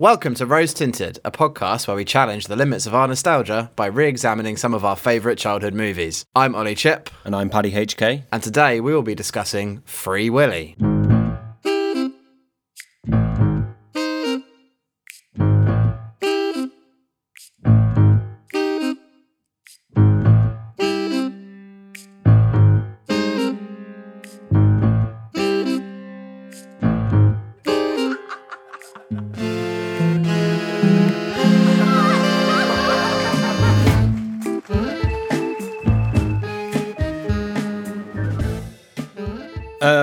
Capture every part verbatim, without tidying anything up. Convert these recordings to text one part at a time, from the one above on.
Welcome to Rose Tinted, a podcast where we challenge the limits of our nostalgia by re-examining some of our favourite childhood movies. I'm Ollie Chip. And I'm Paddy H K. And today we will be discussing Free Willy.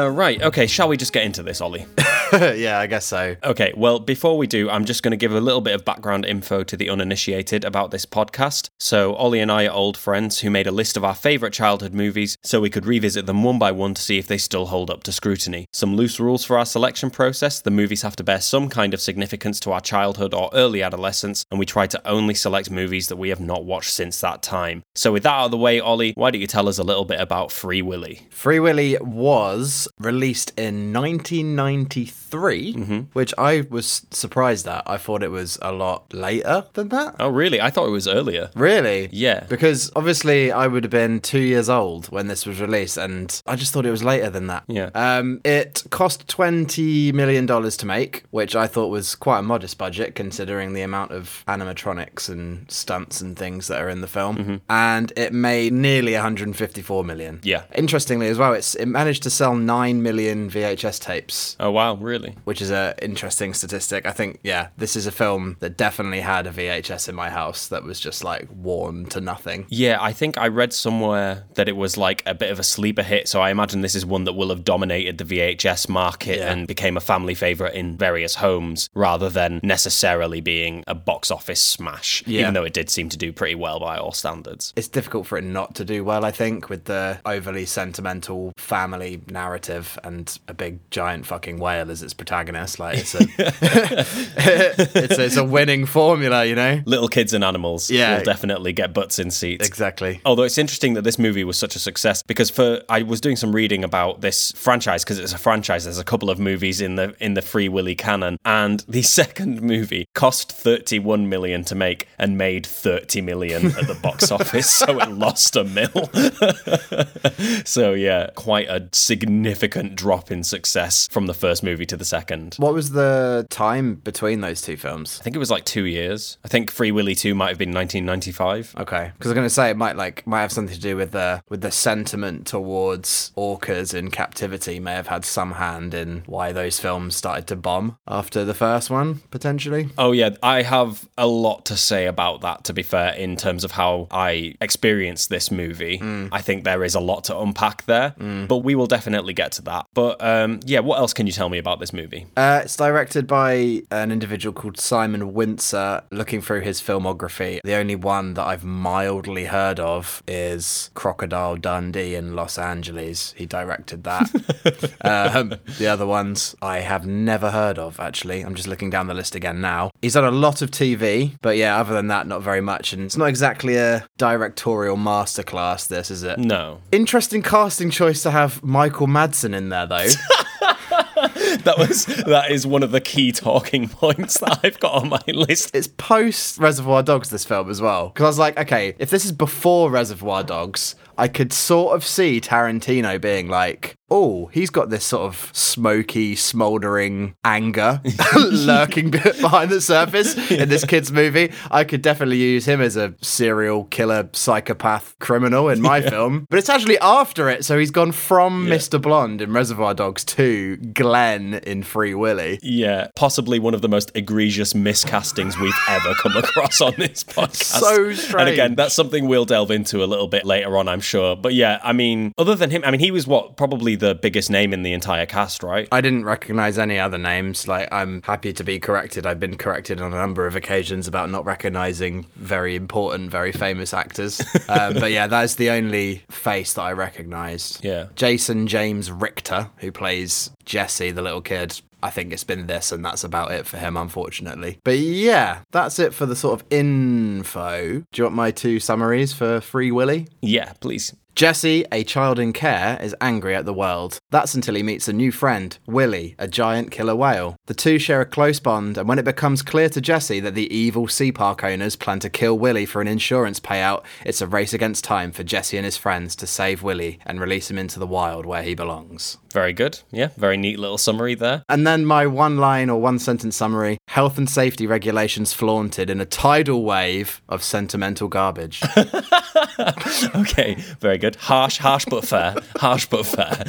Right, okay, shall we just get into this, Ollie? Yeah, I guess so. Okay, well, before we do, I'm just going to give a little bit of background info to the uninitiated about this podcast. So, Ollie and I are old friends who made a list of our favourite childhood movies so we could revisit them one by one to see if they still hold up to scrutiny. Some loose rules for our selection process: the movies have to bear some kind of significance to our childhood or early adolescence, and we try to only select movies that we have not watched since that time. So, with that out of the way, Ollie, why don't you tell us a little bit about Free Willy? Free Willy was released in nineteen ninety-three, mm-hmm. which I was surprised at. I thought it was a lot later than that. Oh, really? I thought it was earlier. Really? Yeah. Because obviously I would have been two years old when this was released, and I just thought it was later than that. Yeah. Um, it cost twenty million dollars to make, which I thought was quite a modest budget considering the amount of animatronics and stunts and things that are in the film. Mm-hmm. And it made nearly one hundred fifty-four million dollars. Yeah. Interestingly as well, it's, it managed to sell nine million V H S tapes. Oh, wow, really? Which is an interesting statistic. I think, yeah, this is a film that definitely had a V H S in my house that was just, like, worn to nothing. Yeah, I think I read somewhere that it was, like, a bit of a sleeper hit, so I imagine this is one that will have dominated the V H S market yeah. and became a family favourite in various homes, rather than necessarily being a box office smash, yeah. even though it did seem to do pretty well by all standards. It's difficult for it not to do well, I think, with the overly sentimental family narrative and a big giant fucking whale as its protagonist. Like, it's a it's, it's a winning formula, you know? Little kids and animals yeah. will definitely get butts in seats. Exactly. Although it's interesting that this movie was such a success, because for I was doing some reading about this franchise, because it's a franchise. There's a couple of movies in the in the Free Willy canon, and the second movie cost thirty-one million to make and made thirty million at the box office, so it lost a mill. So yeah, quite a significant drop in success from the first movie to the second. What was the time between those two films? I think it was like two years. I think Free Willy two might have been nineteen ninety-five. Okay, because I'm going to say it might like might have something to do with the with the sentiment towards orcas in captivity may have had some hand in why those films started to bomb after the first one, potentially. Oh yeah, I have a lot to say about that, to be fair, in terms of how I experienced this movie. Mm. I think there is a lot to unpack there, mm. but we will definitely get to that. But um, yeah, what else can you tell me about this movie? Uh, it's directed by an individual called Simon Wincer. Looking through his filmography, the only one that I've mildly heard of is Crocodile Dundee in Los Angeles. He directed that. um, the other ones I have never heard of, actually. I'm just looking down the list again now. He's done a lot of T V, but yeah, other than that, not very much. And it's not exactly a directorial masterclass, this, is it? No. Interesting casting choice to have Michael Madsen in there, though. That was that is one of the key talking points that I've got on my list. It's post Reservoir Dogs, this film, as well, because I was like, okay, if this is before Reservoir Dogs, I could sort of see Tarantino being like, oh, he's got this sort of smoky, smouldering anger lurking behind the surface yeah. in this kid's movie. I could definitely use him as a serial killer, psychopath, criminal in my yeah. film. But it's actually after it, so he's gone from yeah. Mister Blonde in Reservoir Dogs to Glenn in Free Willy. Yeah, possibly one of the most egregious miscastings we've ever come across on this podcast. So strange. And again, that's something we'll delve into a little bit later on, I'm sure. But yeah, I mean, other than him, I mean, he was what, probably the biggest name in the entire cast, right? I didn't recognise any other names. Like, I'm happy to be corrected. I've been corrected on a number of occasions about not recognising very important, very famous actors. um, but yeah, that's the only face that I recognised. Yeah. Jason James Richter, who plays Jesse, the little kid. I think it's been this, and that's about it for him, unfortunately. But yeah, that's it for the sort of info. Do you want my two summaries for Free Willy? Yeah, please. Jesse, a child in care, is angry at the world. That's until he meets a new friend, Willy, a giant killer whale. The two share a close bond, and when it becomes clear to Jesse that the evil sea park owners plan to kill Willy for an insurance payout, it's a race against time for Jesse and his friends to save Willy and release him into the wild where he belongs. Very good. Yeah, very neat little summary there. And then my one line or one sentence summary, health and safety regulations flaunted in a tidal wave of sentimental garbage. Okay, very good. Harsh, harsh, but fair. Harsh, but fair.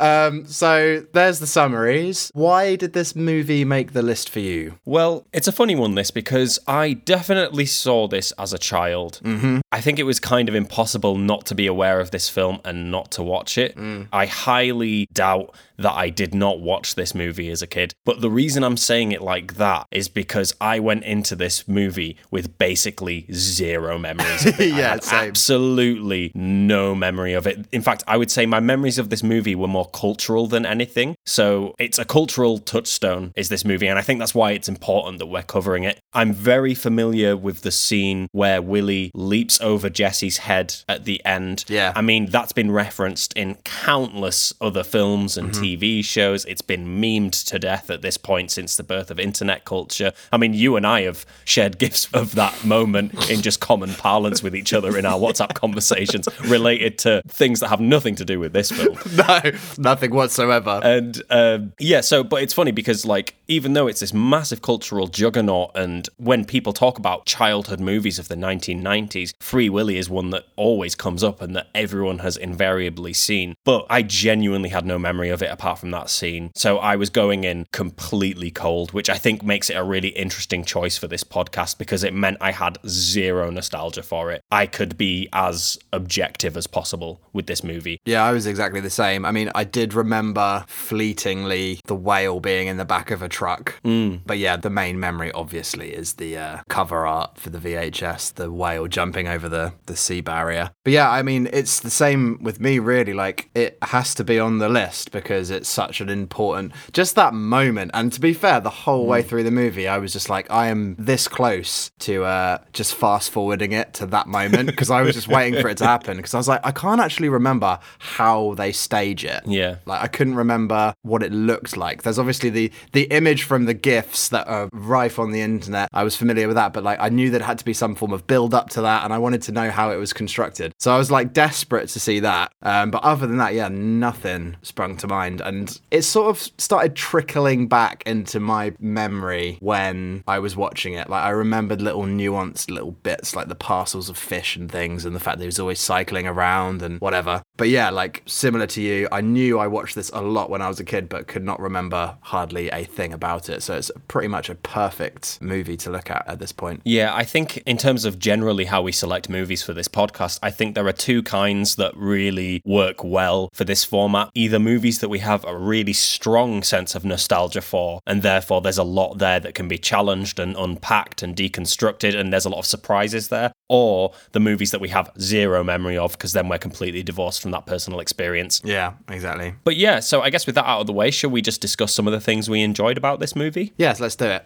um, so there's the summaries. Why did this movie make the list for you? Well, it's a funny one, this, because I definitely saw this as a child. Mm-hmm. I think it was kind of impossible not to be aware of this film and not to watch it. Mm. I highly doubt that I did not watch this movie as a kid. But the reason I'm saying it like that is because I went into this movie with basically zero memories of it. Yeah, same. Absolutely no memory of it. In fact, I would say my memories of this movie were more cultural than anything. So it's a cultural touchstone, is this movie, and I think that's why it's important that we're covering it. I'm very familiar with the scene where Willy leaps over Jesse's head at the end. Yeah. I mean, that's been referenced in countless other films and mm-hmm. T V shows. It's been memed to death at this point since the birth of internet culture. I mean, you and I have shared gifs of that moment in just common parlance with each other in our WhatsApp conversations. Related to things that have nothing to do with this film. No, nothing whatsoever. And um, yeah, so, but it's funny because, like, even though it's this massive cultural juggernaut, and when people talk about childhood movies of the nineteen nineties, Free Willy is one that always comes up and that everyone has invariably seen. But I genuinely had no memory of it apart from that scene. So I was going in completely cold, which I think makes it a really interesting choice for this podcast because it meant I had zero nostalgia for it. I could be as objective as possible with this movie. Yeah, I was exactly the same. I mean, I did remember fleetingly the whale being in the back of a truck. Mm. But yeah, the main memory obviously is the uh, cover art for the V H S, the whale jumping over the, the sea barrier. But yeah, I mean, it's the same with me really. Like, it has to be on the list because it's such an important, just that moment. And to be fair, the whole mm. way through the movie, I was just like, I am this close to uh, just fast forwarding it to that moment because I was just waiting for it to happen because I was like, I can't actually remember how they stage it. Yeah. Like, I couldn't remember what it looked like. There's obviously the the image from the GIFs that are rife on the internet. I was familiar with that, but like, I knew there had to be some form of build up to that and I wanted to know how it was constructed. So I was like desperate to see that. Um, but other than that, yeah, nothing sprung to mind. And it sort of started trickling back into my memory when I was watching it. Like, I remembered little nuanced little bits, like the parcels of fish and things and the fact that it was always cycling around and whatever. But yeah, like, similar to you, I knew I watched this a lot when I was a kid, but could not remember hardly a thing about it. So it's pretty much a perfect movie to look at at this point. Yeah, I think in terms of generally how we select movies for this podcast, I think there are two kinds that really work well for this format. Either movies that we have a really strong sense of nostalgia for, and therefore there's a lot there that can be challenged and unpacked and deconstructed, and there's a lot of surprises there, or the movies that we have zero memory of because then we're completely divorced from that personal experience. Yeah, exactly. But yeah, so I guess with that out of the way, shall we just discuss some of the things we enjoyed about this movie? Yes, let's do it.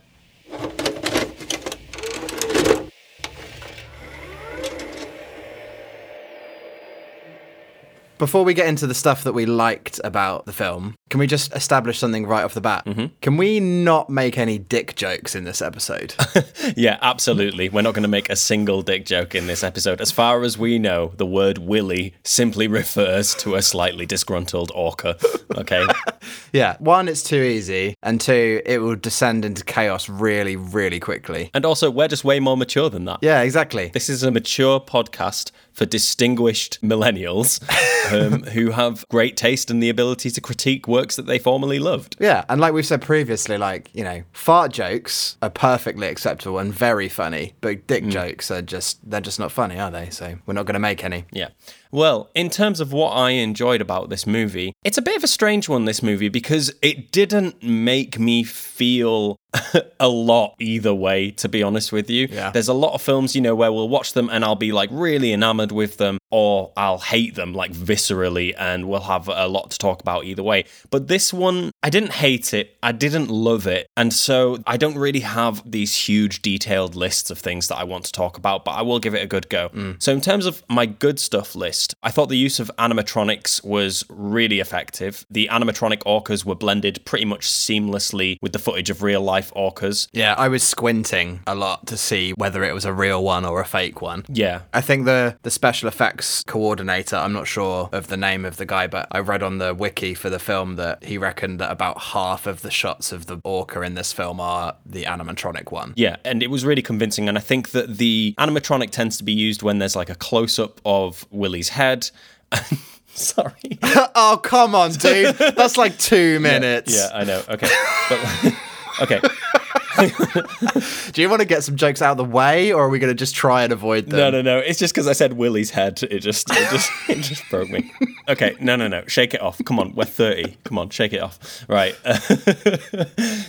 Before we get into the stuff that we liked about the film, can we just establish something right off the bat? Mm-hmm. Can we not make any dick jokes in this episode? Yeah, absolutely. We're not going to make a single dick joke in this episode. As far as we know, the word Willy simply refers to a slightly disgruntled orca, okay? Yeah, one, it's too easy, and two, it will descend into chaos really, really quickly. And also, we're just way more mature than that. Yeah, exactly. This is a mature podcast for distinguished millennials um, who have great taste and the ability to critique works that they formerly loved. Yeah, and like we've said previously, like, you know, fart jokes are perfectly acceptable and very funny, but dick mm. jokes are just, they're just not funny, are they? So we're not going to make any. Yeah. Well, in terms of what I enjoyed about this movie, it's a bit of a strange one, this movie, because it didn't make me feel a lot either way, to be honest with you. Yeah. There's a lot of films, you know, where we'll watch them and I'll be like really enamored with them, or I'll hate them like viscerally, and we'll have a lot to talk about either way. But this one, I didn't hate it, I didn't love it, and so I don't really have these huge detailed lists of things that I want to talk about, but I will give it a good go. Mm. So in terms of my good stuff list, I thought the use of animatronics was really effective. The animatronic orcas were blended pretty much seamlessly with the footage of real life orcas. Yeah, I was squinting a lot to see whether it was a real one or a fake one. Yeah. I think the, the special effects coordinator, I'm not sure of the name of the guy, but I read on the wiki for the film that he reckoned that about half of the shots of the orca in this film are the animatronic one. Yeah, and it was really convincing. And I think that the animatronic tends to be used when there's like a close-up of Willy's head. Sorry. Oh, come on, dude. That's like two minutes. Yeah, yeah, I know. Okay. But... Okay. Do you want to get some jokes out of the way, or are we going to just try and avoid them? No, no, no. It's just because I said Willy's head. It just, it just, it just broke me. Okay. No, no, no. Shake it off. Come on. We're thirty. Come on. Shake it off. Right.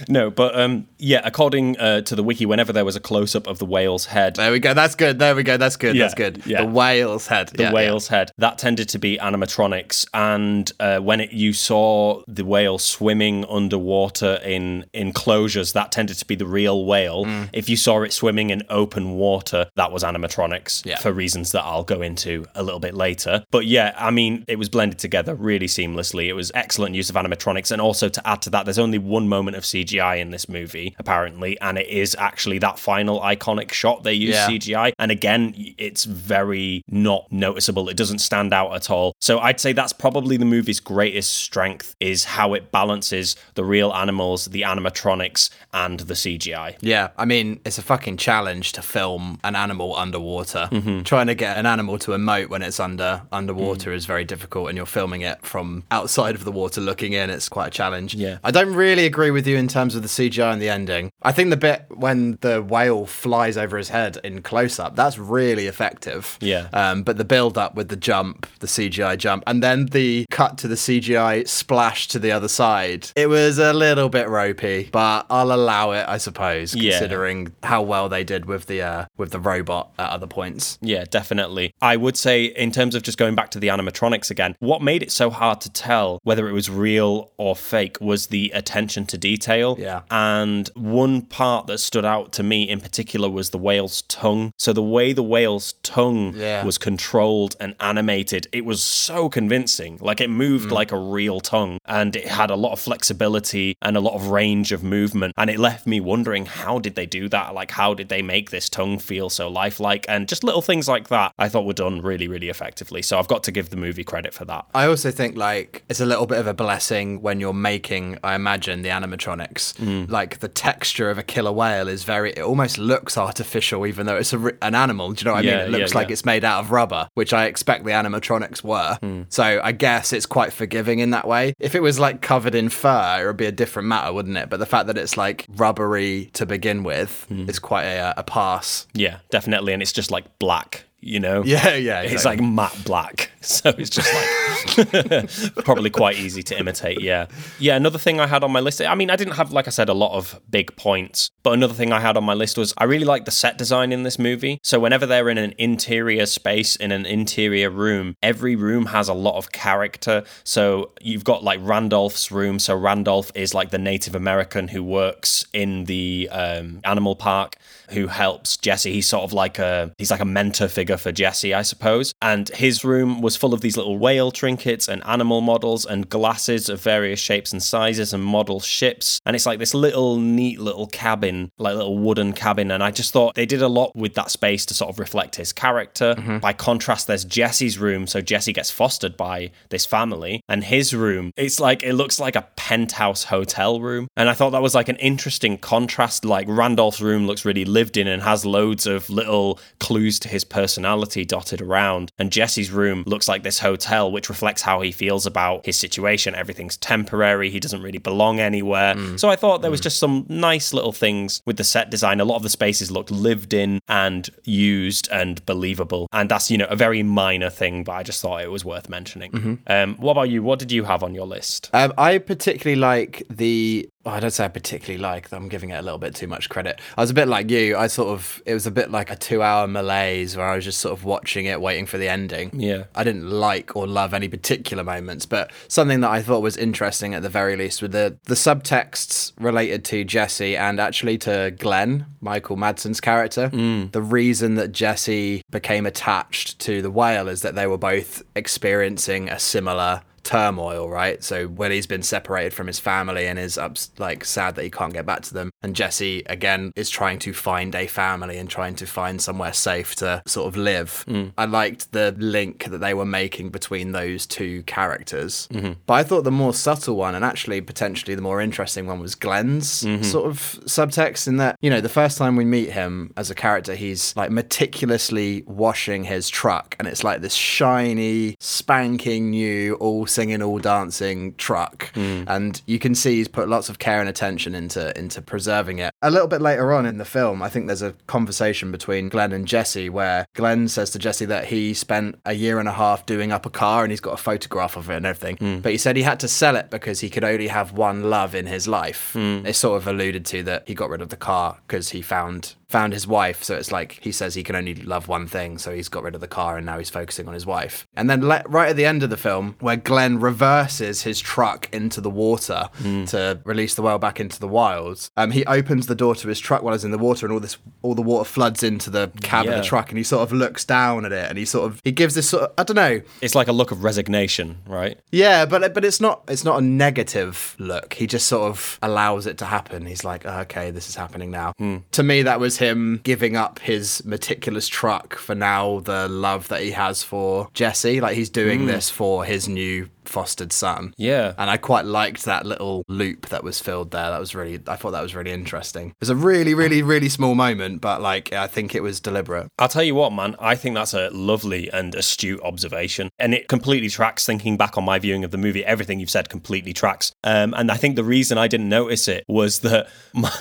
No, but um, yeah. According uh, to the wiki, whenever there was a close-up of the whale's head, there we go. That's good. There we go. That's good. Yeah, that's good. Yeah. The whale's head. The yeah, whale's yeah. head. That tended to be animatronics, and uh, when it, you saw the whale swimming underwater in enclosures, that tended to be the real whale. Mm. If you saw it swimming in open water, that was animatronics, yeah. for reasons that I'll go into a little bit later. But yeah, I mean, it was blended together really seamlessly. It was excellent use of animatronics. And also to add to that, there's only one moment of C G I in this movie, apparently, and it is actually that final iconic shot. They use yeah. C G I. And again, it's very not noticeable. It doesn't stand out at all. So I'd say that's probably the movie's greatest strength, is how it balances the real animals, the animatronics, and the C G I. Yeah, I mean, it's a fucking challenge to film an animal underwater. Mm-hmm. Trying to get an animal to emote when it's under underwater mm. is very difficult, and you're filming it from outside of the water looking in. It's quite a challenge. Yeah. I don't really agree with you in terms of the C G I and the ending. I think the bit when the whale flies over his head in close-up, that's really effective. Yeah. Um, but the build-up with the jump, the C G I jump, and then the cut to the C G I splash to the other side, it was a little bit ropey, but I'll allow it, I suppose, considering yeah. how well they did with the uh, with the robot at other points. Yeah, definitely. I would say, in terms of just going back to the animatronics again, what made it so hard to tell whether it was real or fake was the attention to detail. Yeah. And one part that stood out to me in particular was the whale's tongue. So the way the whale's tongue yeah. was controlled and animated, it was so convincing. Like, it moved mm. like a real tongue, and it had a lot of flexibility and a lot of range of movement, and it left me wondering, how did they do that? Like, how did they make this tongue feel so lifelike? And just little things like that, I thought were done really, really effectively. So I've got to give the movie credit for that. I also think, like, it's a little bit of a blessing when you're making, I imagine, the animatronics. Mm. Like, the texture of a killer whale is very, it almost looks artificial, even though it's a, an animal. Do you know what I yeah, mean? It looks yeah, like yeah. it's made out of rubber, which I expect the animatronics were. Mm. So I guess it's quite forgiving in that way. If it was, like, covered in fur, it would be a different matter, wouldn't it? But the fact that it's, like, rubbery to begin with mm. is quite a, a pass. Yeah, definitely. And it's just like black, you know? Yeah, yeah. Exactly. It's like matte black. So it's just like probably quite easy to imitate. Yeah. Yeah. Another thing I had on my list, I mean, I didn't have, like I said, a lot of big points, but another thing I had on my list was I really like the set design in this movie. So whenever they're in an interior space, in an interior room, every room has a lot of character. So you've got like Randolph's room. So Randolph is like the Native American who works in the um, animal park, who helps Jesse. He's sort of like a, he's like a mentor figure for Jesse, I suppose. And his room was was full of these little whale trinkets and animal models and glasses of various shapes and sizes and model ships. And it's like this little neat little cabin, like little wooden cabin. And I just thought they did a lot with that space to sort of reflect his character. Mm-hmm. By contrast, there's Jesse's room. So Jesse gets fostered by this family, and his room, it's like, it looks like a penthouse hotel room. And I thought that was like an interesting contrast. Like, Randolph's room looks really lived in and has loads of little clues to his personality dotted around. And Jesse's room looks like this hotel, which reflects how he feels about his situation. Everything's temporary. He doesn't really belong anywhere. Mm. So I thought there was just some nice little things with the set design. A lot of the spaces looked lived in and used and believable. And that's, you know, a very minor thing, but I just thought it was worth mentioning. Mm-hmm. Um, what about you? What did you have on your list? Um, I particularly like the Oh, I don't say I particularly like. I'm giving it a little bit too much credit. I was a bit like you. I sort of, it was a bit like a two-hour malaise where I was just sort of watching it, waiting for the ending. Yeah. I didn't like or love any particular moments, but something that I thought was interesting at the very least with the, the subtexts related to Jesse and actually to Glenn, Michael Madsen's character. Mm. The reason that Jesse became attached to the whale is that they were both experiencing a similar turmoil, right? So Willie's been separated from his family and is ups, like sad that he can't get back to them. And Jesse, again, is trying to find a family and trying to find somewhere safe to sort of live. Mm. I liked the link that they were making between those two characters. Mm-hmm. But I thought the more subtle one, and actually potentially the more interesting one, was Glenn's mm-hmm. sort of subtext, in that, you know, the first time we meet him as a character, he's like meticulously washing his truck. And it's like this shiny, spanking new, all singing, all dancing truck. Mm. And you can see he's put lots of care and attention into into preserving it. A little bit later on in the film, I think there's a conversation between Glenn and Jesse where Glenn says to Jesse that he spent a year and a half doing up a car and he's got a photograph of it and everything. Mm. But he said he had to sell it because he could only have one love in his life. Mm. It's sort of alluded to that he got rid of the car because he found found his wife. So it's like he says he can only love one thing, so he's got rid of the car and now he's focusing on his wife. And then le- right at the end of the film, where Glenn reverses his truck into the water mm. to release the whale back into the wilds, um, he opens the door to his truck while he's in the water, and all this all the water floods into the cab yeah. of the truck, and he sort of looks down at it and he sort of he gives this sort of, I don't know, it's like a look of resignation, right? Yeah, but but it's not it's not a negative look. He just sort of allows it to happen. He's like, oh, okay, this is happening now. Mm. To me, that was him giving up his meticulous truck for now the love that he has for Jesse. Like, he's doing mm. this for his new fostered son. Yeah. And I quite liked that little loop that was filled there. That was really, I thought that was really interesting. It was a really, really, really small moment, but like, I think it was deliberate. I'll tell you what, man, I think that's a lovely and astute observation. And it completely tracks, thinking back on my viewing of the movie, everything you've said completely tracks. Um, and I think the reason I didn't notice it was that my,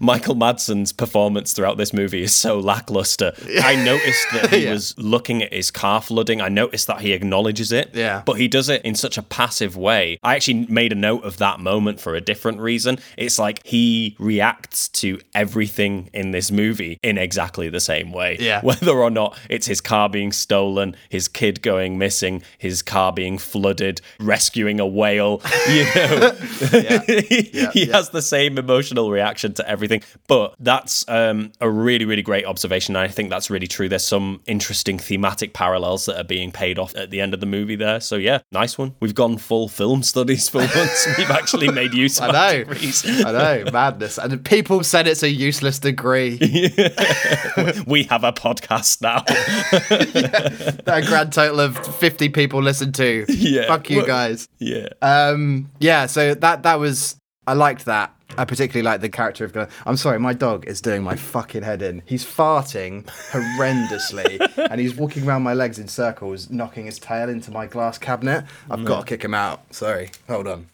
Michael Madsen's performance throughout this movie is so lackluster. I noticed that he yeah. was looking at his car flooding. I noticed that he acknowledges it, yeah. but he does it in such a passive way. I actually made a note of that moment for a different reason. It's like he reacts to everything in this movie in exactly the same way. Yeah. Whether or not it's his car being stolen, his kid going missing, his car being flooded, rescuing a whale, you know. yeah. he yeah, he yeah. has the same emotional reaction to everything. But that's um, a really, really great observation. And I think that's really true. There's some interesting thematic parallels that are being paid off at the end of the movie there. So yeah, nice one. We've gone full film studies for once. We've actually made use of our degrees. I know, madness. And people said it's a useless degree. Yeah. We have a podcast now. yeah. A grand total of fifty people listen to. Yeah. Fuck you guys. Yeah. Um, yeah, so that that was, I liked that. I particularly like the character of Glenn. I'm sorry, my dog is doing my fucking head in. He's farting horrendously, and he's walking around my legs in circles, knocking his tail into my glass cabinet. I've mm. got to kick him out. Sorry. Hold on.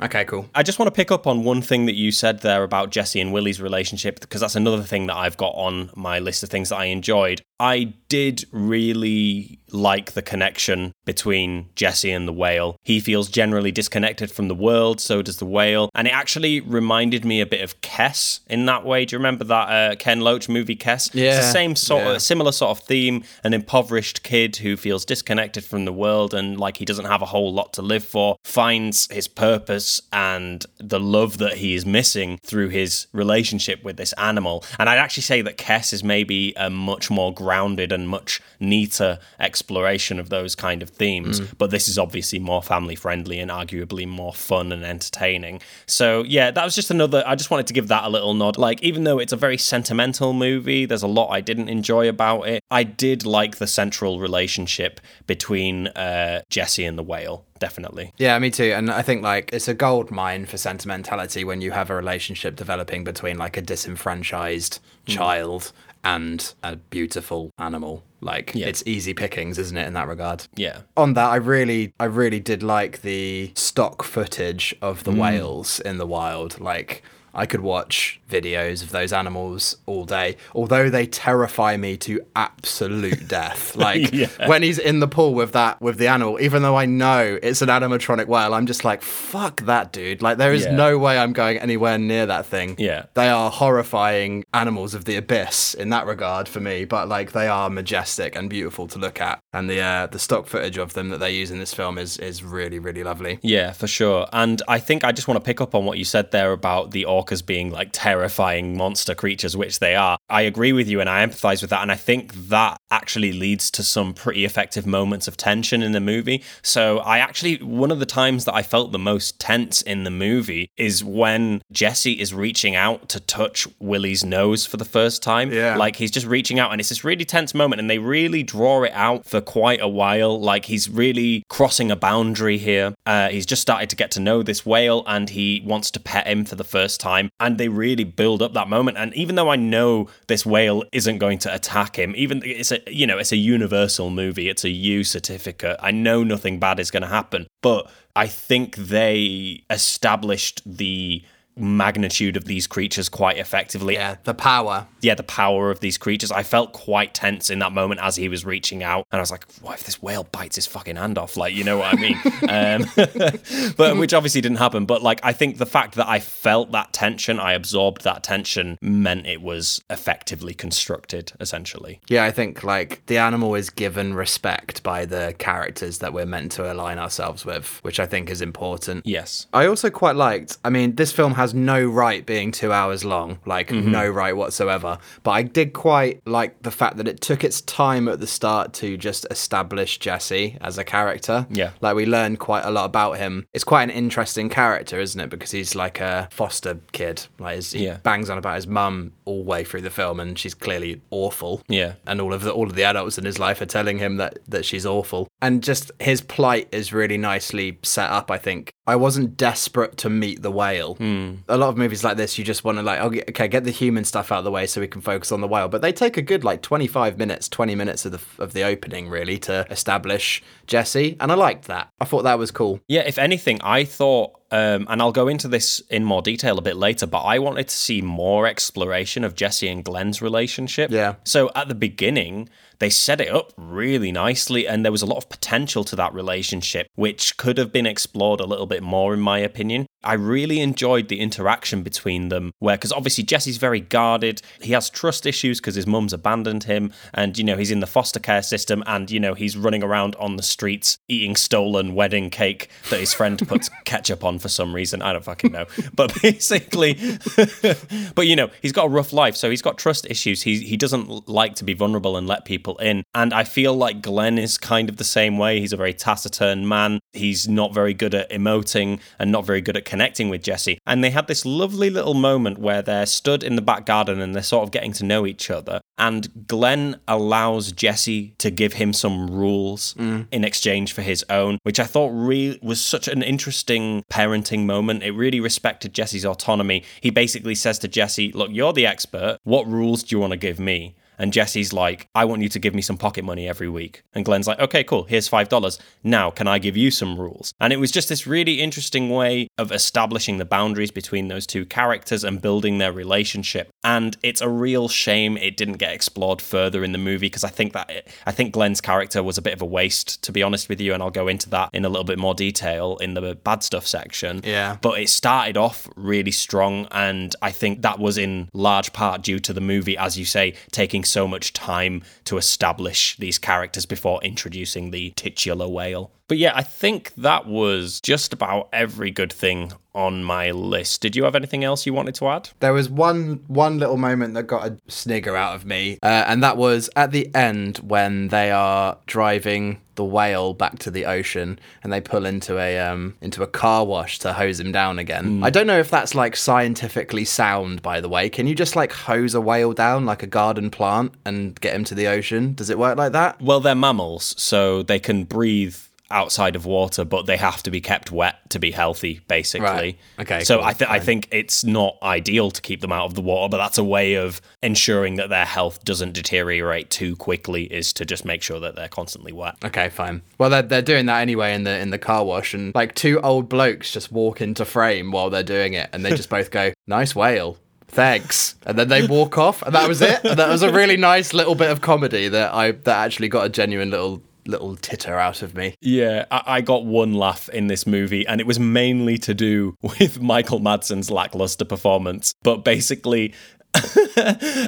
Okay, cool. I just want to pick up on one thing that you said there about Jesse and Willie's relationship, because that's another thing that I've got on my list of things that I enjoyed. I did really like the connection between Jesse and the whale. He feels generally disconnected from the world, so does the whale. And it actually reminded me a bit of Kess in that way. Do you remember that uh, Ken Loach movie, Kess? Yeah. It's the same sort yeah. of, similar sort of theme, an impoverished kid who feels disconnected from the world and like he doesn't have a whole lot to live for, finds his purpose and the love that he is missing through his relationship with this animal. And I'd actually say that Kess is maybe a much more grounded and much neater exploration of those kind of themes. Mm. But this is obviously more family friendly and arguably more fun and entertaining. So yeah, that was just another, I just wanted to give that a little nod. Like, even though it's a very sentimental movie, there's a lot I didn't enjoy about it. I did like the central relationship between uh, Jesse and the whale. Definitely. Yeah, me too. And I think like it's a gold mine for sentimentality when you have a relationship developing between like a disenfranchised mm. child and a beautiful animal. Like yeah. it's easy pickings, isn't it, in that regard? Yeah. On that, I really, I really did like the stock footage of the mm. whales in the wild. Like, I could watch videos of those animals all day, although they terrify me to absolute death. Like yeah. when he's in the pool with that with the animal, even though I know it's an animatronic whale, I'm just like, fuck that dude. Like there is yeah. no way I'm going anywhere near that thing. Yeah. They are horrifying animals of the abyss in that regard for me, but like they are majestic and beautiful to look at. And the uh, the stock footage of them that they use in this film is is really, really lovely. Yeah, for sure. And I think I just want to pick up on what you said there about the orcas being like terrifying monster creatures, which they are. I agree with you and I empathize with that. And I think that actually leads to some pretty effective moments of tension in the movie. So I actually, one of the times that I felt the most tense in the movie is when Jesse is reaching out to touch Willy's nose for the first time. Yeah. Like he's just reaching out and it's this really tense moment and they really draw it out for quite a while. Like he's really crossing a boundary here. Uh, he's just started to get to know this whale and he wants to pet him for the first time. And they really build up that moment. And even though I know this whale isn't going to attack him, even it's a, you know, it's a Universal movie, it's a U certificate. I know nothing bad is going to happen, but I think they established the magnitude of these creatures quite effectively. Yeah, the power. Yeah, the power of these creatures. I felt quite tense in that moment as he was reaching out, and I was like, what if this whale bites his fucking hand off? Like, you know what I mean? um, but which obviously didn't happen. But like, I think the fact that I felt that tension, I absorbed that tension, meant it was effectively constructed, essentially. Yeah, I think like the animal is given respect by the characters that we're meant to align ourselves with, which I think is important. Yes. I also quite liked, I mean, this film has no right being two hours long, like mm-hmm. no right whatsoever. But I did quite like the fact that it took its time at the start to just establish Jesse as a character. Yeah. Like we learned quite a lot about him. It's quite an interesting character, isn't it? Because he's like a foster kid. Like his, he yeah. bangs on about his mum all the way through the film and she's clearly awful. Yeah. And all of the all of the adults in his life are telling him that, that she's awful. And just his plight is really nicely set up, I think. I wasn't desperate to meet the whale. Mm. A lot of movies like this, you just want to like, oh, okay, get the human stuff out of the way so we can focus on the whale. But they take a good like twenty-five minutes, twenty minutes of the of the opening really to establish Jesse. And I liked that. I thought that was cool. Yeah, if anything, I thought... Um, and I'll go into this in more detail a bit later, but I wanted to see more exploration of Jesse and Glenn's relationship. Yeah. So at the beginning, they set it up really nicely, and there was a lot of potential to that relationship, which could have been explored a little bit more, in my opinion. I really enjoyed the interaction between them, where, because obviously Jesse's very guarded, he has trust issues because his mum's abandoned him, and, you know, he's in the foster care system, and, you know, he's running around on the streets eating stolen wedding cake that his friend puts ketchup on for some reason. I don't fucking know. But basically, but, you know, he's got a rough life, so he's got trust issues. He, he doesn't like to be vulnerable and let people in. And I feel like Glenn is kind of the same way. He's a very taciturn man. He's not very good at emoting and not very good at connecting with Jesse. And they had this lovely little moment where they're stood in the back garden and they're sort of getting to know each other. And Glenn allows Jesse to give him some rules mm. in exchange for his own, which I thought really was such an interesting parenting moment. It really respected Jesse's autonomy. He basically says to Jesse, look, you're the expert. What rules do you want to give me? And Jesse's like, I want you to give me some pocket money every week. And Glenn's like, okay, cool, here's five dollars. Now, can I give you some rules? And it was just this really interesting way of establishing the boundaries between those two characters and building their relationship. And it's a real shame it didn't get explored further in the movie, because I think that it, I think Glenn's character was a bit of a waste, to be honest with you, and I'll go into that in a little bit more detail in the bad stuff section. Yeah. But it started off really strong, and I think that was in large part due to the movie, as you say, taking so much time to establish these characters before introducing the titular whale. But yeah, I think that was just about every good thing on my list. Did you have anything else you wanted to add? There was one one little moment that got a snigger out of me, uh, and that was at the end when they are driving the whale back to the ocean and they pull into a um into a car wash to hose him down again. Mm. I don't know if that's like scientifically sound, by the way. Can you just like hose a whale down like a garden plant and get him to the ocean? Does it work like that? Well, they're mammals, so they can breathe outside of water, but they have to be kept wet to be healthy, basically. Right. Okay. So cool. I, th- I think it's not ideal to keep them out of the water, but that's a way of ensuring that their health doesn't deteriorate too quickly, is to just make sure that they're constantly wet. Okay, fine. Well, they're, they're doing that anyway in the in the car wash, and like two old blokes just walk into frame while they're doing it, and they just both go, nice whale. thanks. And then they walk off, and that was it. And that was a really nice little bit of comedy that I that actually got a genuine little little titter out of me. Yeah, I, I got one laugh in this movie, and it was mainly to do with Michael Madsen's lackluster performance. But basically,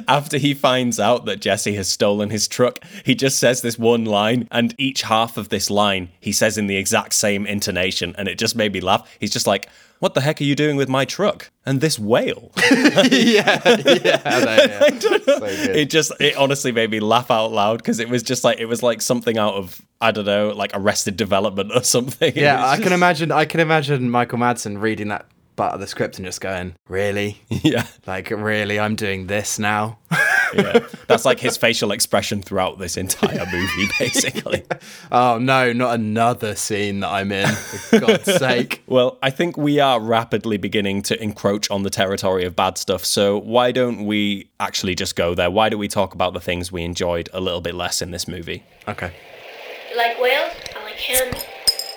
after he finds out that Jesse has stolen his truck, he just says this one line, and each half of this line he says in the exact same intonation, and it just made me laugh. He's just like, what the heck are you doing with my truck? And this whale. yeah, yeah. I know, yeah. I don't know. So it just, it honestly made me laugh out loud because it was just like, it was like something out of, I don't know, like Arrested Development or something. Yeah, just... I can imagine, I can imagine Michael Madsen reading that part of the script and just going, really? Yeah. Like, really, I'm doing this now? Yeah. That's like his facial expression throughout this entire movie, basically. Yeah. Oh no, not another scene that I'm in, for God's sake. Well, I think we are rapidly beginning to encroach on the territory of bad stuff, so why don't we actually just go there? Why do we talk about the things we enjoyed a little bit less in this movie? Okay. You like whales? I like him.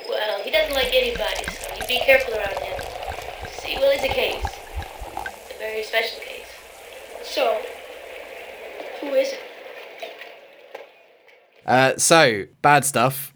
Well, he doesn't like anybody, so you be careful around him. See, Willy's a case. A very special case. So... who is it? Uh, so, bad stuff.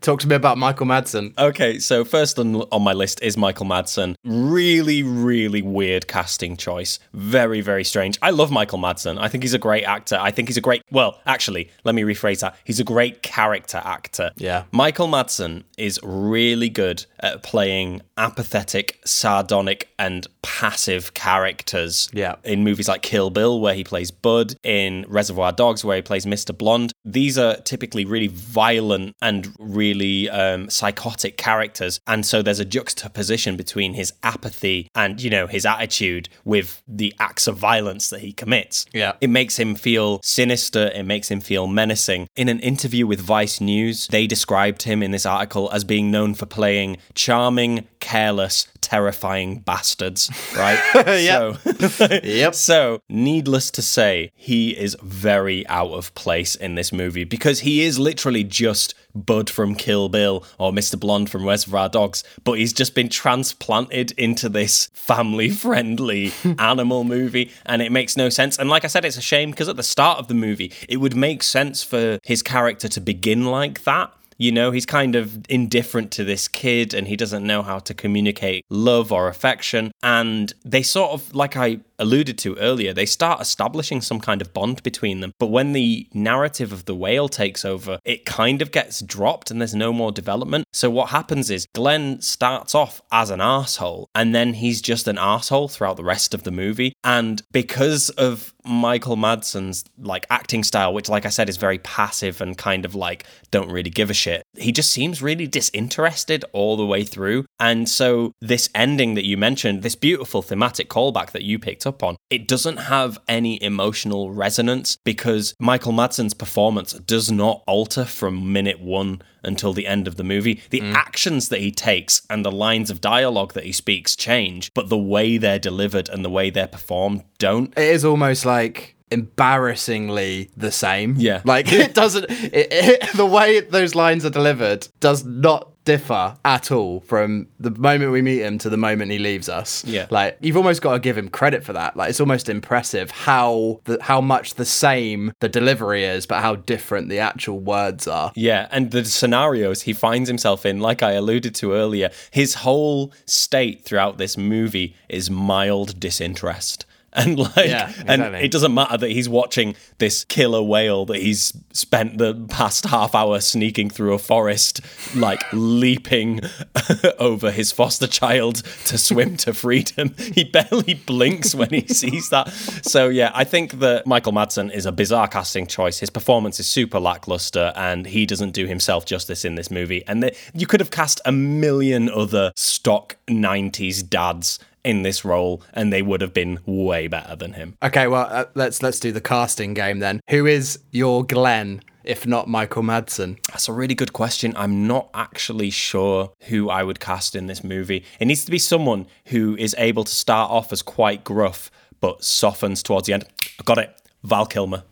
Talk to me about Michael Madsen. Okay, so first on, on my list is Michael Madsen. Really, really weird casting choice. Very, very strange. I love Michael Madsen. I think he's a great actor. I think he's a great... Well, actually, let me rephrase that. He's a great character actor. Yeah. Michael Madsen is really good at playing apathetic, sardonic, and passive characters. Yeah. In movies like Kill Bill, where he plays Bud. In Reservoir Dogs, where he plays Mister Blonde. These are typically really violent and really Really, um, psychotic characters, and so there's a juxtaposition between his apathy and, you know, his attitude with the acts of violence that he commits. Yeah, it makes him feel sinister. It makes him feel menacing. In an interview with Vice News, they described him in this article as being known for playing charming, careless, terrifying bastards. Right? Yep. So, yep. So, needless to say, he is very out of place in this movie because he is literally just Bud from Kill Bill or Mister Blonde from Reservoir Dogs, but he's just been transplanted into this family-friendly animal movie, and it makes no sense. And like I said, it's a shame because at the start of the movie, it would make sense for his character to begin like that. You know, he's kind of indifferent to this kid and he doesn't know how to communicate love or affection. And they sort of, like I alluded to earlier, they start establishing some kind of bond between them. But when the narrative of the whale takes over, it kind of gets dropped and there's no more development. So what happens is Glenn starts off as an arsehole and then he's just an arsehole throughout the rest of the movie. And because of Michael Madsen's like acting style, which like I said is very passive and kind of like don't really give a shit, he just seems really disinterested all the way through. And so this ending that you mentioned, this beautiful thematic callback that you picked up on, it doesn't have any emotional resonance because Michael Madsen's performance does not alter from minute one until the end of the movie. The mm. actions that he takes and the lines of dialogue that he speaks change, but the way they're delivered and the way they're performed don't. It is almost like embarrassingly the same. Yeah. Like it doesn't, it, it, the way those lines are delivered does not differ at all from the moment we meet him to the moment he leaves us. Yeah. Like, you've almost got to give him credit for that. Like, it's almost impressive how the, how much the same the delivery is, but how different the actual words are. Yeah, and the scenarios he finds himself in, like I alluded to earlier, his whole state throughout this movie is mild disinterest. And like, yeah, exactly. And it doesn't matter that he's watching this killer whale that he's spent the past half hour sneaking through a forest, like leaping over his foster child to swim to freedom. He barely blinks when he sees that. So yeah, I think that Michael Madsen is a bizarre casting choice. His performance is super lackluster and he doesn't do himself justice in this movie. And the, you could have cast a million other stock nineties dads in this role, and they would have been way better than him. Okay, well, uh, let's let's do the casting game then. Who is your Glenn, if not Michael Madsen? That's a really good question. I'm not actually sure who I would cast in this movie. It needs to be someone who is able to start off as quite gruff, but softens towards the end. I got it. Val Kilmer.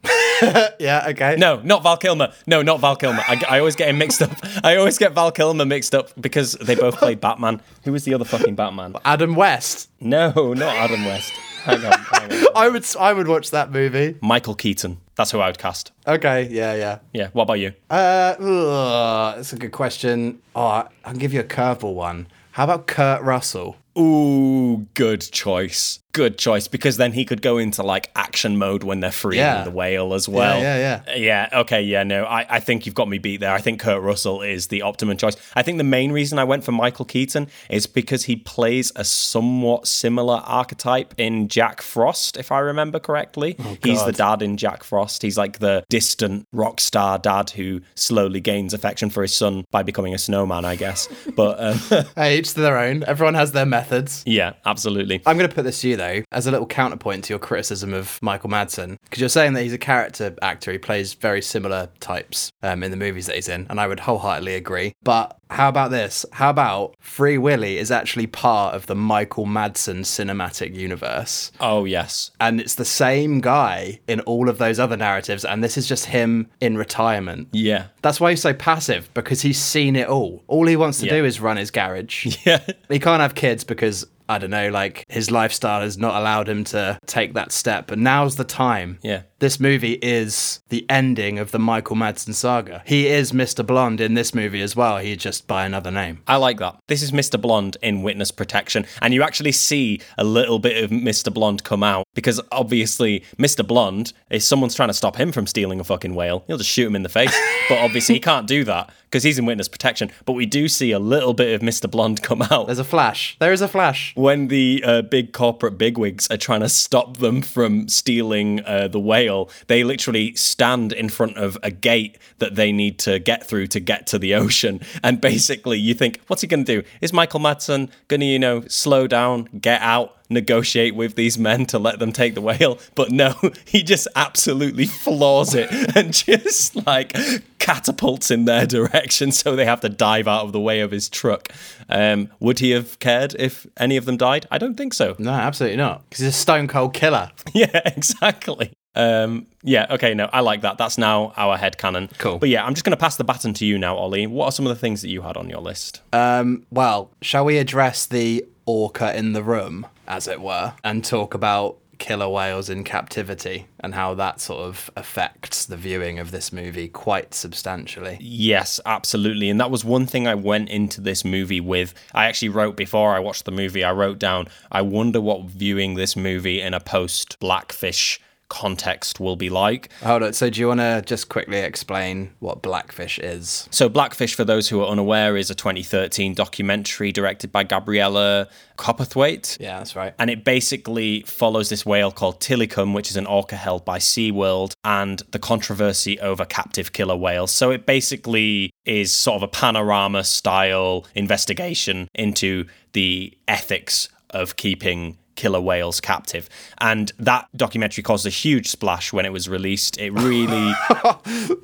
Yeah, okay. No, not Val Kilmer. No, not Val Kilmer. I, I always get him mixed up. I always get Val Kilmer mixed up because they both played Batman. Who was the other fucking Batman? Adam West. No, not Adam West. I know, I know. I would I would watch that movie. Michael Keaton. That's who I would cast. Okay, yeah, yeah. Yeah, what about you? Uh, ugh, that's a good question. Oh, I'll give you a curveball one. How about Kurt Russell? Ooh, good choice. Good choice, because then he could go into, like, action mode when they're freeing yeah. the whale as well. Yeah, yeah, yeah. Yeah, okay, yeah, no, I, I think you've got me beat there. I think Kurt Russell is the optimum choice. I think the main reason I went for Michael Keaton is because he plays a somewhat similar archetype in Jack Frost, if I remember correctly. Oh, he's the dad in Jack Frost. He's like the distant rock star dad who slowly gains affection for his son by becoming a snowman, I guess. But um... hey, each to their own. Everyone has their methods. Yeah, absolutely. I'm going to put this to you, though, as a little counterpoint to your criticism of Michael Madsen, because you're saying that he's a character actor, he plays very similar types um, in the movies that he's in, and I would wholeheartedly agree. But how about this? How about Free Willy is actually part of the Michael Madsen cinematic universe? Oh, yes. And it's the same guy in all of those other narratives, and this is just him in retirement. Yeah. That's why he's so passive, because he's seen it all. All he wants to yeah. do is run his garage. Yeah. He can't have kids because... I don't know, like, his lifestyle has not allowed him to take that step. But now's the time. Yeah. This movie is the ending of the Michael Madsen saga. He is Mister Blonde in this movie as well. He just by another name. I like that. This is Mister Blonde in witness protection. And you actually see a little bit of Mister Blonde come out, because obviously Mister Blonde, if someone's trying to stop him from stealing a fucking whale, he'll just shoot him in the face. But obviously he can't do that because he's in witness protection. But we do see a little bit of Mister Blonde come out. There's a flash. There is a flash. When the uh, big corporate bigwigs are trying to stop them from stealing uh, the whale, they literally stand in front of a gate that they need to get through to get to the ocean. And basically you think, what's he going to do? Is Michael Madsen going to, you know, slow down, get out, negotiate with these men to let them take the whale? But no, he just absolutely floors it and just like catapults in their direction, so they have to dive out of the way of his truck. Um, would he have cared if any of them died? I don't think so. No, absolutely not. Because he's a stone cold killer. Yeah, exactly. Um, yeah, okay, no, I like that. That's now our headcanon. Cool. But yeah, I'm just going to pass the baton to you now, Ollie. What are some of the things that you had on your list? Um, well, shall we address the orca in the room, as it were, and talk about killer whales in captivity and how that sort of affects the viewing of this movie quite substantially? Yes, absolutely. And that was one thing I went into this movie with. I actually wrote, before I watched the movie, I wrote down, I wonder what viewing this movie in a post-Blackfish context will be like. Hold on, so do you want to just quickly explain what Blackfish is? So Blackfish, for those who are unaware, is a twenty thirteen documentary directed by Gabriella Copperthwaite. Yeah, that's right. And it basically follows this whale called Tilikum, which is an orca held by SeaWorld, and the controversy over captive killer whales. So it basically is sort of a panorama style investigation into the ethics of keeping killer whales captive. And that documentary caused a huge splash when it was released. It really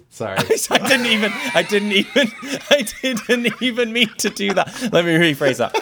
sorry I didn't even I didn't even I didn't even mean to do that. Let me rephrase that.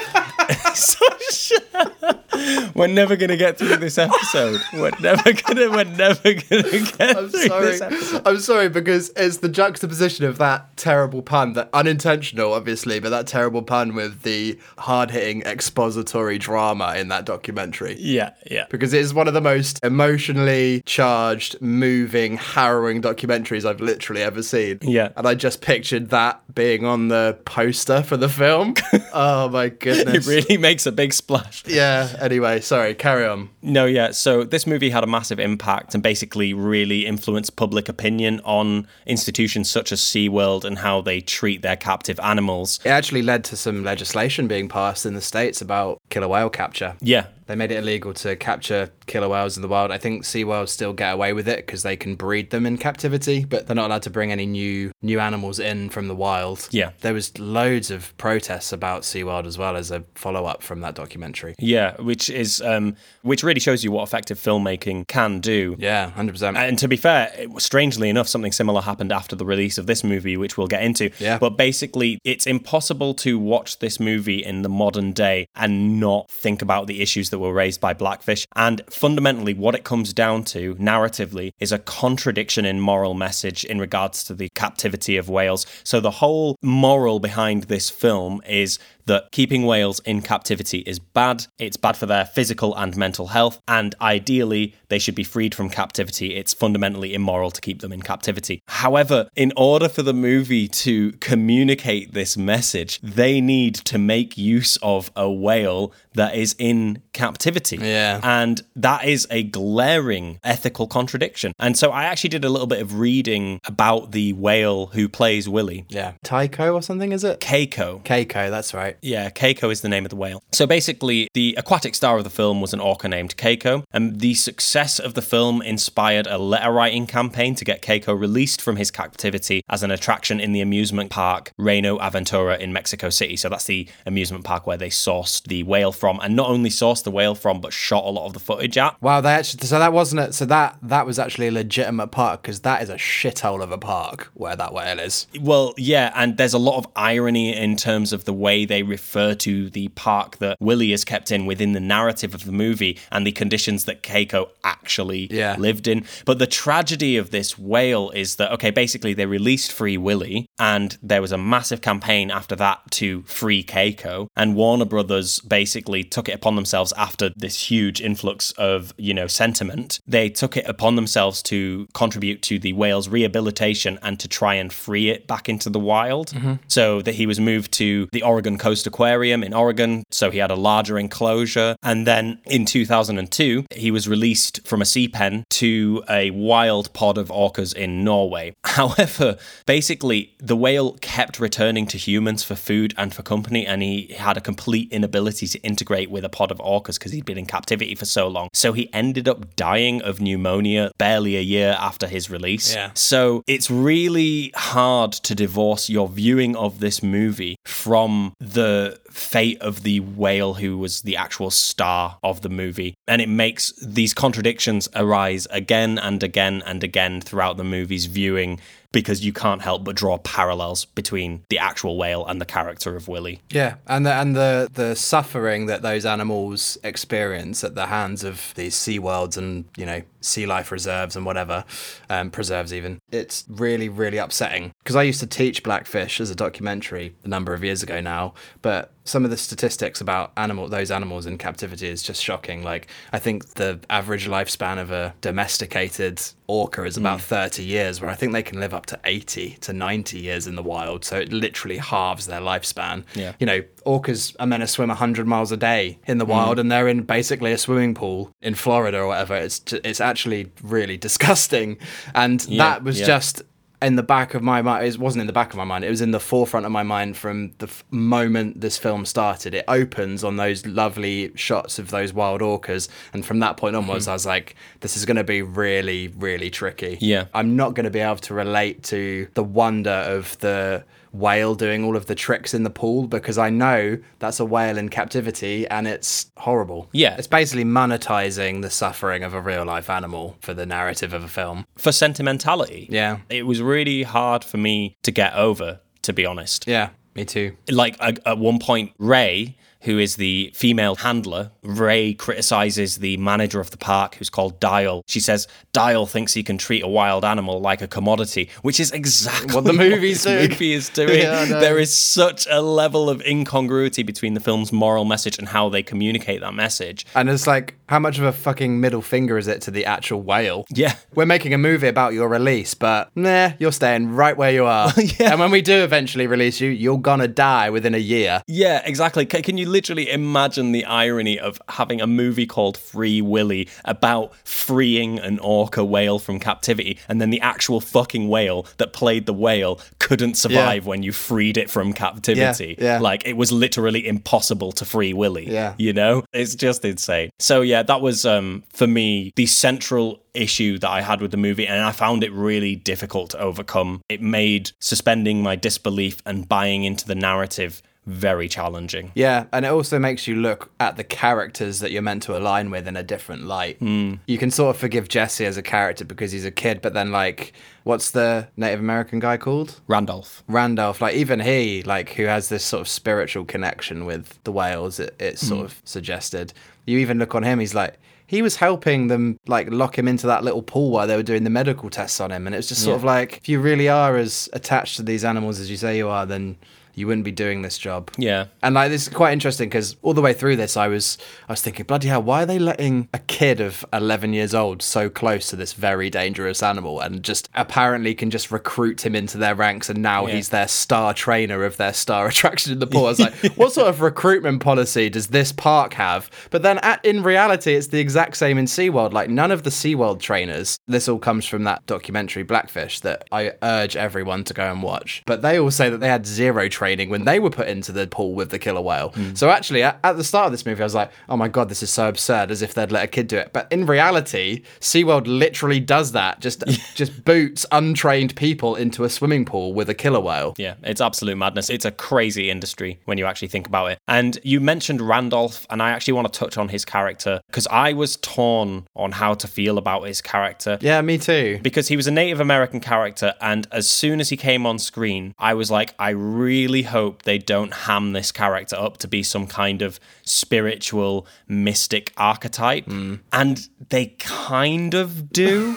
We're never gonna get through this episode. We're never gonna. We're never gonna get I'm through sorry. this episode. I'm sorry, because it's the juxtaposition of that terrible pun, that unintentional, obviously, but that terrible pun with the hard-hitting expository drama in that documentary. Yeah, yeah. Because it is one of the most emotionally charged, moving, harrowing documentaries I've literally ever seen. Yeah. And I just pictured that being on the poster for the film. Oh my goodness. It really makes a big splash. Yeah. Anyway, sorry, carry on. No, yeah, so this movie had a massive impact and basically really influenced public opinion on institutions such as SeaWorld and how they treat their captive animals. It actually led to some legislation being passed in the States about killer whale capture. Yeah. They made it illegal to capture killer whales in the wild. I think SeaWorld still get away with it because they can breed them in captivity, but they're not allowed to bring any new new animals in from the wild. Yeah. There was loads of protests about SeaWorld as well, as a follow-up from that documentary. Yeah, which is um, which really shows you what effective filmmaking can do. Yeah, one hundred percent. And to be fair, it, strangely enough, something similar happened after the release of this movie, which we'll get into. Yeah. But basically, it's impossible to watch this movie in the modern day and not think about the issues that were raised by Blackfish. And fundamentally, what it comes down to narratively is a contradiction in moral message in regards to the captivity of whales. So the whole moral behind this film is that keeping whales in captivity is bad. It's bad for their physical and mental health, and ideally they should be freed from captivity. It's fundamentally immoral to keep them in captivity. However, in order for the movie to communicate this message, they need to make use of a whale that is in captivity. Yeah. And that is a glaring ethical contradiction. And so I actually did a little bit of reading about the whale who plays Willy. Yeah. Taiko or something, is it? Keiko. Keiko, that's right. Yeah, Keiko is the name of the whale. So basically, the aquatic star of the film was an orca named Keiko, and the success of the film inspired a letter-writing campaign to get Keiko released from his captivity as an attraction in the amusement park Reino Aventura in Mexico City. So that's the amusement park where they sourced the whale from, and not only sourced the whale from, but shot a lot of the footage at. Wow, they actually, so that wasn't it. So that that was actually a legitimate park, because that is a shithole of a park where that whale is. Well, yeah, and there's a lot of irony in terms of the way they refer to the park that Willy is kept in within the narrative of the movie and the conditions that Keiko actually yeah. lived in. But the tragedy of this whale is that, okay, basically they released Free Willy, and there was a massive campaign after that to free Keiko, and Warner Brothers basically took it upon themselves, after this huge influx of, you know, sentiment, they took it upon themselves to contribute to the whale's rehabilitation and to try and free it back into the wild. Mm-hmm. So that he was moved to the Oregon Coast Aquarium in Oregon, so he had a larger enclosure. And then in two thousand two, he was released from a sea pen to a wild pod of orcas in Norway. However, basically, the whale kept returning to humans for food and for company, and he had a complete inability to integrate with a pod of orcas because he'd been in captivity for so long. So he ended up dying of pneumonia barely a year after his release. Yeah. So it's really hard to divorce your viewing of this movie from the fate of the whale who was the actual star of the movie. And it makes these contradictions arise again and again and again throughout the movie's viewing, because you can't help but draw parallels between the actual whale and the character of Willy. Yeah, and the, and the, the suffering that those animals experience at the hands of these sea worlds and, you know, sea life reserves and whatever, um, preserves even. It's really, really upsetting. Because I used to teach Blackfish as a documentary a number of years ago now, but some of the statistics about animal those animals in captivity is just shocking. Like, I think the average lifespan of a domesticated orca is about mm. thirty years, where I think they can live up to eighty to ninety years in the wild. So it literally halves their lifespan. Yeah. You know, orcas are meant to swim one hundred miles a day in the wild, mm. and they're in basically a swimming pool in Florida or whatever. It's it's actually really disgusting. And yeah, that was yeah. just... in the back of my mind. It wasn't in the back of my mind, it was in the forefront of my mind from the f- moment this film started. It opens on those lovely shots of those wild orcas, and from that point onwards, mm-hmm. I was like, this is going to be really, really tricky. Yeah. I'm not going to be able to relate to the wonder of the whale doing all of the tricks in the pool, because I know that's a whale in captivity and it's horrible. Yeah. It's basically monetizing the suffering of a real life animal for the narrative of a film. For sentimentality. Yeah. It was really hard for me to get over, to be honest. Yeah, me too. Like, at one point, Ray, who is the female handler, Ray criticizes the manager of the park, who's called Dial. She says, Dial thinks he can treat a wild animal like a commodity, which is exactly what the movie's what doing. Movie is doing. Yeah, there is such a level of incongruity between the film's moral message and how they communicate that message. And it's like, how much of a fucking middle finger is it to the actual whale? Yeah. We're making a movie about your release, but nah, you're staying right where you are. Yeah. And when we do eventually release you, you're gonna die within a year. Yeah, exactly. C- can you literally imagine the irony of having a movie called Free Willy about freeing an orca whale from captivity, and then the actual fucking whale that played the whale couldn't survive yeah. when you freed it from captivity. Yeah, yeah. Like, it was literally impossible to free Willy. Yeah. You know? It's just insane. So yeah, that was, um, for me, the central issue that I had with the movie, and I found it really difficult to overcome. It made suspending my disbelief and buying into the narrative very challenging. Yeah, and it also makes you look at the characters that you're meant to align with in a different light. Mm. You can sort of forgive Jesse as a character because he's a kid, but then, like, what's the Native American guy called? Randolph. Randolph. Like, even he, like, who has this sort of spiritual connection with the whales, it, it's sort mm. of suggested. You even look on him, he's like, he was helping them, like, lock him into that little pool while they were doing the medical tests on him, and it was just sort yeah. of like, if you really are as attached to these animals as you say you are, then you wouldn't be doing this job. Yeah. And like, this is quite interesting because all the way through this, I was I was thinking, bloody hell, why are they letting a kid of eleven years old so close to this very dangerous animal and just apparently can just recruit him into their ranks, and now yeah. he's their star trainer of their star attraction in the pool. I was like, what sort of recruitment policy does this park have? But then at, in reality, it's the exact same in SeaWorld. Like, none of the SeaWorld trainers, this all comes from that documentary Blackfish that I urge everyone to go and watch, but they all say that they had zero training when they were put into the pool with the killer whale. Mm. So actually, at, at the start of this movie, I was like, oh my God, this is so absurd, as if they'd let a kid do it. But in reality, SeaWorld literally does that, just just boots untrained people into a swimming pool with a killer whale. Yeah, it's absolute madness. It's a crazy industry when you actually think about it. And you mentioned Randolph, and I actually want to touch on his character, because I was torn on how to feel about his character. Yeah, me too. Because he was a Native American character, and as soon as he came on screen, I was like, I really hope they don't ham this character up to be some kind of spiritual, mystic archetype. Mm. And they kind of do,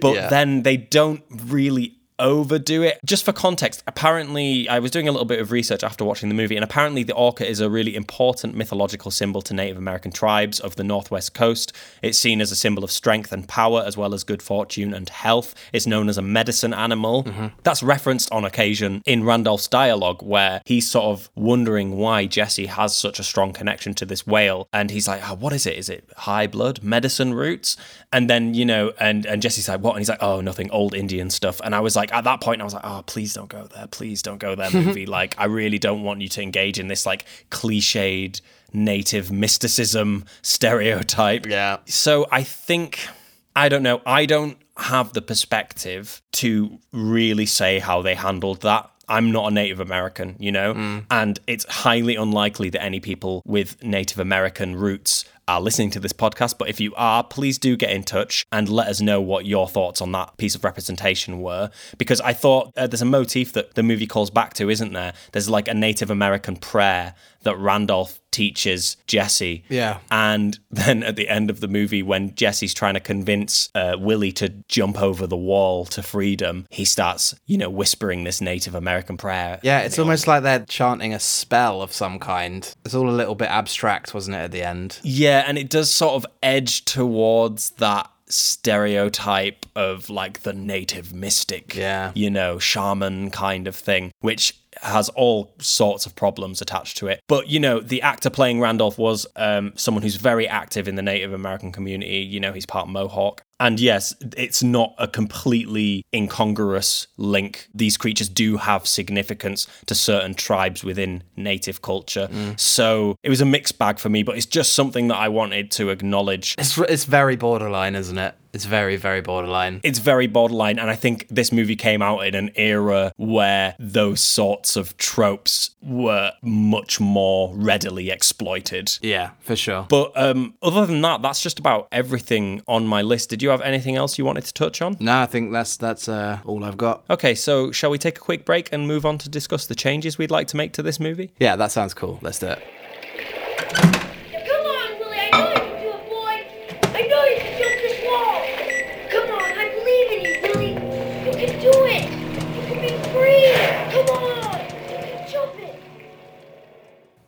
but yeah. then they don't really overdo it. Just for context, apparently, I was doing a little bit of research after watching the movie, and apparently the orca is a really important mythological symbol to Native American tribes of the Northwest coast. It's seen as a symbol of strength and power, as well as good fortune and health. It's known as a medicine animal. Mm-hmm. That's referenced on occasion in Randolph's dialogue, where he's sort of wondering why Jesse has such a strong connection to this whale, and he's like, oh, what is it? Is it high blood? Medicine roots? And then, you know, and, and Jesse's like, what? And he's like, oh, nothing, old Indian stuff. And I was like, Like, at that point, I was like, oh, please don't go there. Please don't go there, movie. Like, I really don't want you to engage in this, like, cliched native mysticism stereotype. Yeah. So I think, I don't know, I don't have the perspective to really say how they handled that. I'm not a Native American, you know? Mm. And it's highly unlikely that any people with Native American roots are listening to this podcast, but if you are, please do get in touch and let us know what your thoughts on that piece of representation were, because I thought uh, there's a motif that the movie calls back to, isn't there? There's like a Native American prayer that Randolph teaches Jesse. Yeah. And then at the end of the movie, when Jesse's trying to convince uh, Willie to jump over the wall to freedom, he starts, you know, whispering this Native American prayer. Yeah, it's almost like they're chanting a spell of some kind. It's all a little bit abstract, wasn't it, at the end? Yeah, and it does sort of edge towards that stereotype of like the native mystic, yeah. you know, shaman kind of thing, which has all sorts of problems attached to it. But, you know, the actor playing Randolph was um, someone who's very active in the Native American community. You know, he's part Mohawk. And yes, it's not a completely incongruous link. These creatures do have significance to certain tribes within native culture. Mm. So it was a mixed bag for me, but it's just something that I wanted to acknowledge. It's, it's very borderline, isn't it? It's very, very borderline. It's very borderline, and I think this movie came out in an era where those sorts of tropes were much more readily exploited. Yeah, for sure. But um, other than that, that's just about everything on my list. Did you have anything else you wanted to touch on? No, I think that's that's uh, all I've got. Okay, so shall we take a quick break and move on to discuss the changes we'd like to make to this movie? Yeah, that sounds cool. Let's do it.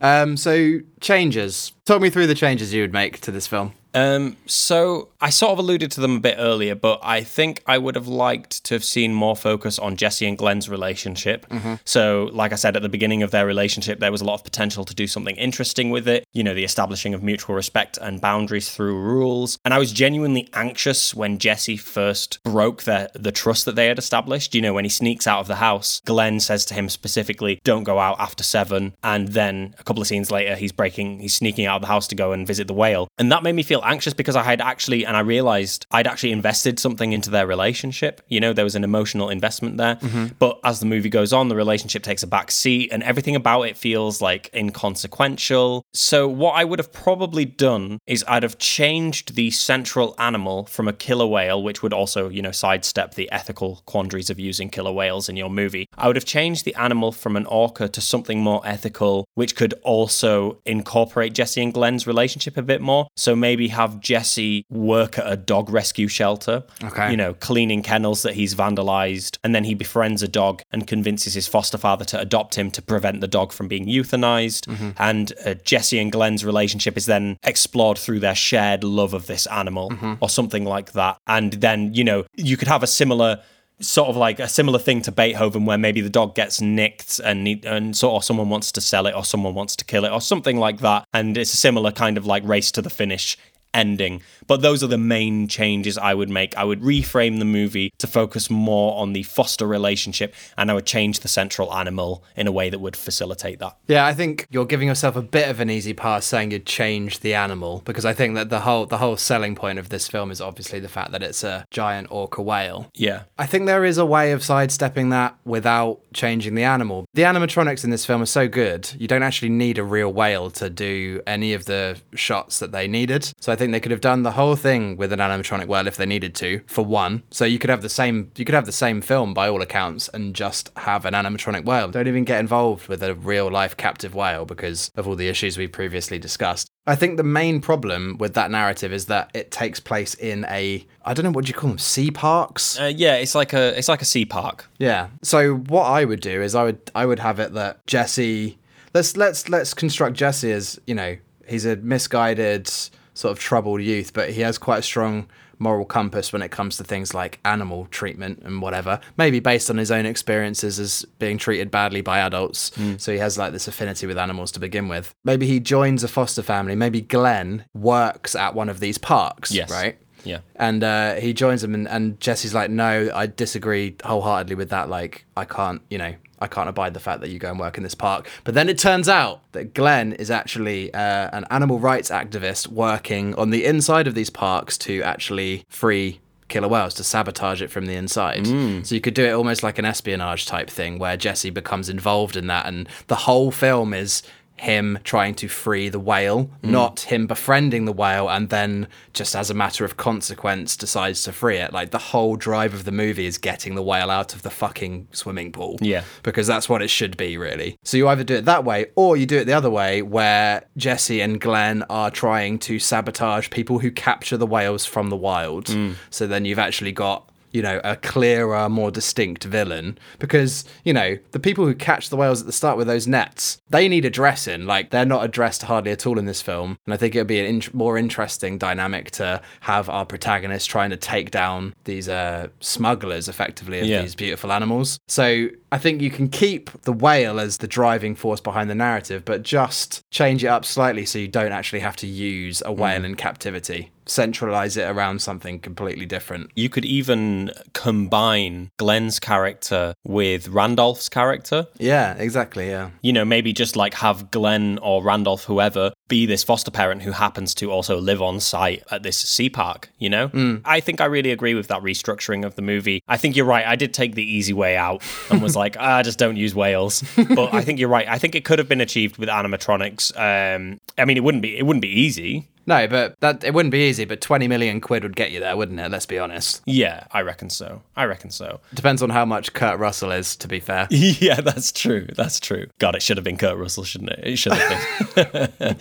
Um, so, changes. Talk me through the changes you would make to this film. Um, so, I sort of alluded to them a bit earlier, but I think I would have liked to have seen more focus on Jesse and Glenn's relationship. Mm-hmm. So, like I said, at the beginning of their relationship, there was a lot of potential to do something interesting with it. You know, the establishing of mutual respect and boundaries through rules. And I was genuinely anxious when Jesse first broke the, the trust that they had established. You know, when he sneaks out of the house, Glenn says to him specifically, don't go out after seven. And then a couple of scenes later, he's breaking, he's sneaking out of the house to go and visit the whale. And that made me feel anxious because I had actually, and I realized I'd actually invested something into their relationship. You know, there was an emotional investment there. Mm-hmm. But as the movie goes on, the relationship takes a back seat and everything about it feels like inconsequential. So what I would have probably done is I'd have changed the central animal from a killer whale, which would also, you know, sidestep the ethical quandaries of using killer whales in your movie. I would have changed the animal from an orca to something more ethical, which could also incorporate Jesse and Glenn's relationship a bit more. So maybe have Jesse work at a dog rescue shelter, okay. you know, cleaning kennels that he's vandalized. And then he befriends a dog and convinces his foster father to adopt him to prevent the dog from being euthanized. Mm-hmm. And uh, Jesse and Glenn's relationship is then explored through their shared love of this animal mm-hmm. or something like that. And then, you know, you could have a similar... sort of like a similar thing to Beethoven where maybe the dog gets nicked and and sort of someone wants to sell it or someone wants to kill it or something like that. And it's a similar kind of like race to the finish ending. But those are the main changes I would make. I would reframe the movie to focus more on the foster relationship, and I would change the central animal in a way that would facilitate that. Yeah, I think you're giving yourself a bit of an easy pass saying you'd change the animal, because I think that the whole the whole selling point of this film is obviously the fact that it's a giant orca whale. Yeah. I think there is a way of sidestepping that without changing the animal. The animatronics in this film are so good, you don't actually need a real whale to do any of the shots that they needed. So I think they could have done the whole thing with an animatronic whale if they needed to, for one. So you could have the same you could have the same film by all accounts and just have an animatronic whale. Don't even get involved with a real life captive whale because of all the issues we previously discussed. I think the main problem with that narrative is that it takes place in a, I don't know, what do you call them, sea parks? Uh, yeah, it's like a it's like a sea park. Yeah. So what I would do is I would I would have it that Jesse, let's let's let's construct Jesse as, you know, he's a misguided sort of troubled youth, but he has quite a strong moral compass when it comes to things like animal treatment and whatever, maybe based on his own experiences as being treated badly by adults. Mm. So he has like this affinity with animals to begin with. Maybe he joins a foster family. Maybe Glenn works at one of these parks, yes. right? Yeah. And uh, he joins them and, and Jesse's like, no, I disagree wholeheartedly with that. Like, I can't, you know, I can't abide the fact that you go and work in this park. But then it turns out that Glenn is actually uh, an animal rights activist working on the inside of these parks to actually free killer whales, to sabotage it from the inside. Mm. So you could do it almost like an espionage type thing where Jesse becomes involved in that. And the whole film is him trying to free the whale, mm. not him befriending the whale and then just as a matter of consequence decides to free it. Like the whole drive of the movie is getting the whale out of the fucking swimming pool. Yeah. Because that's what it should be, really. So you either do it that way or you do it the other way where Jesse and Glenn are trying to sabotage people who capture the whales from the wild. Mm. So then you've actually got, you know, a clearer, more distinct villain. Because, you know, the people who catch the whales at the start with those nets, they need addressing. Like, they're not addressed hardly at all in this film. And I think it would be a in- more interesting dynamic to have our protagonist trying to take down these uh, smugglers, effectively, of yeah. these beautiful animals. So I think you can keep the whale as the driving force behind the narrative, but just change it up slightly so you don't actually have to use a whale mm. in captivity. Centralize it around something completely different. You could even combine Glenn's character with Randolph's character. Yeah, exactly, yeah. You know, maybe just like have Glenn or Randolph, whoever, be this foster parent who happens to also live on site at this sea park, you know? Mm. I think I really agree with that restructuring of the movie. I think you're right. I did take the easy way out and was like, ah, just don't use whales. But I think you're right. I think it could have been achieved with animatronics. Um, I mean, it wouldn't be, it wouldn't be easy. No, but that it wouldn't be easy, but twenty million quid would get you there, wouldn't it? Let's be honest. Yeah, I reckon so. I reckon so. Depends on how much Kurt Russell is, to be fair. Yeah, that's true. That's true. God, it should have been Kurt Russell, shouldn't it? It should have been.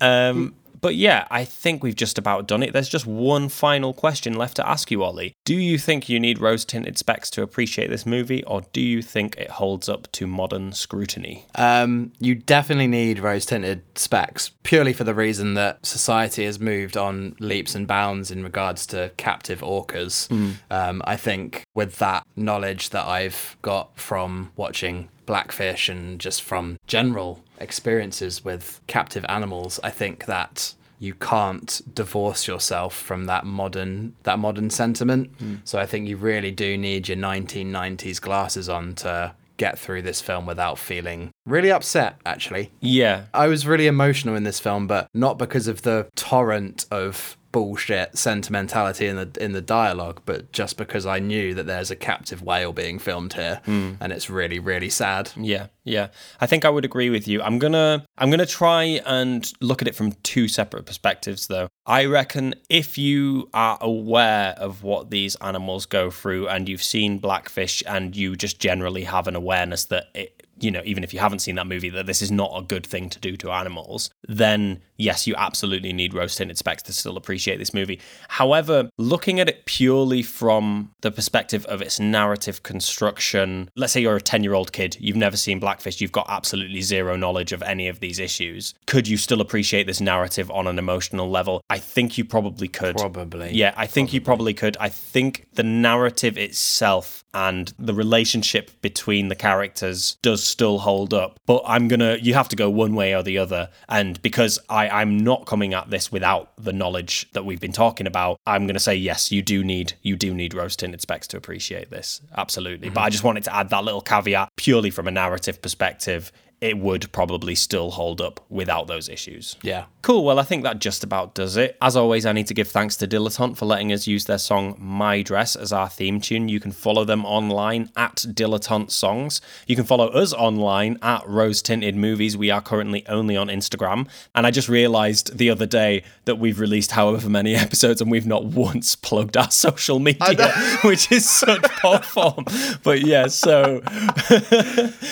um, but yeah, I think we've just about done it. There's just one final question left to ask you, Ollie. Do you think you need rose-tinted specs to appreciate this movie, or do you think it holds up to modern scrutiny? Um, you definitely need rose-tinted specs, purely for the reason that society has moved on leaps and bounds in regards to captive orcas. Mm. Um, I think with that knowledge that I've got from watching Blackfish and just from general experiences with captive animals, I think that you can't divorce yourself from that modern that modern sentiment. Mm. So I think you really do need your nineteen nineties glasses on to get through this film without feeling really upset, actually. Yeah. I was really emotional in this film, but not because of the torrent of bullshit sentimentality in the in the dialogue, but just because I knew that there's a captive whale being filmed here. Mm. And it's really, really sad. Yeah. Yeah, I think I would agree with you. I'm gonna I'm gonna try and look at it from two separate perspectives, though. I reckon if you are aware of what these animals go through and you've seen Blackfish and you just generally have an awareness that it you know, even if you haven't seen that movie, that this is not a good thing to do to animals, then yes, you absolutely need rose tinted specs to still appreciate this movie. However, looking at it purely from the perspective of its narrative construction, let's say you're a ten-year-old kid, you've never seen Blackfish, you've got absolutely zero knowledge of any of these issues. Could you still appreciate this narrative on an emotional level? I think you probably could. Probably. Yeah, I think probably. you probably could. I think the narrative itself and the relationship between the characters does still hold up, but I'm gonna you have to go one way or the other, and because I, I'm not coming at this without the knowledge that we've been talking about, I'm gonna say yes, you do need you do need rose tinted specs to appreciate this, absolutely. Mm-hmm. But I just wanted to add that little caveat. Purely from a narrative perspective, it would probably still hold up without those issues. Yeah. Cool. Well, I think that just about does it. As always, I need to give thanks to Dilettante for letting us use their song My Dress as our theme tune. You can follow them online at Dilettante Songs. You can follow us online at Rose Tinted Movies. We are currently only on Instagram. And I just realized the other day that we've released however many episodes and we've not once plugged our social media, which is such poor form. But yeah, so...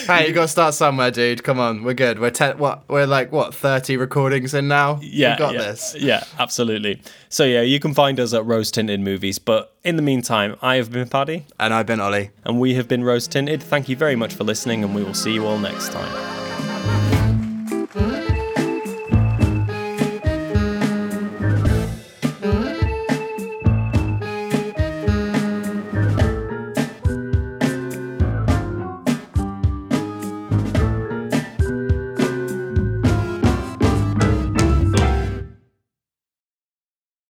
hey, you got to start somewhere, dude. Come on, we're good. We're ten, what? We're like what? thirty recordings in now. Yeah, we got yeah, this. Yeah, absolutely. So yeah, you can find us at Rose Tinted Movies. But in the meantime, I have been Paddy, and I've been Ollie, and we have been Rose Tinted. Thank you very much for listening, and we will see you all next time.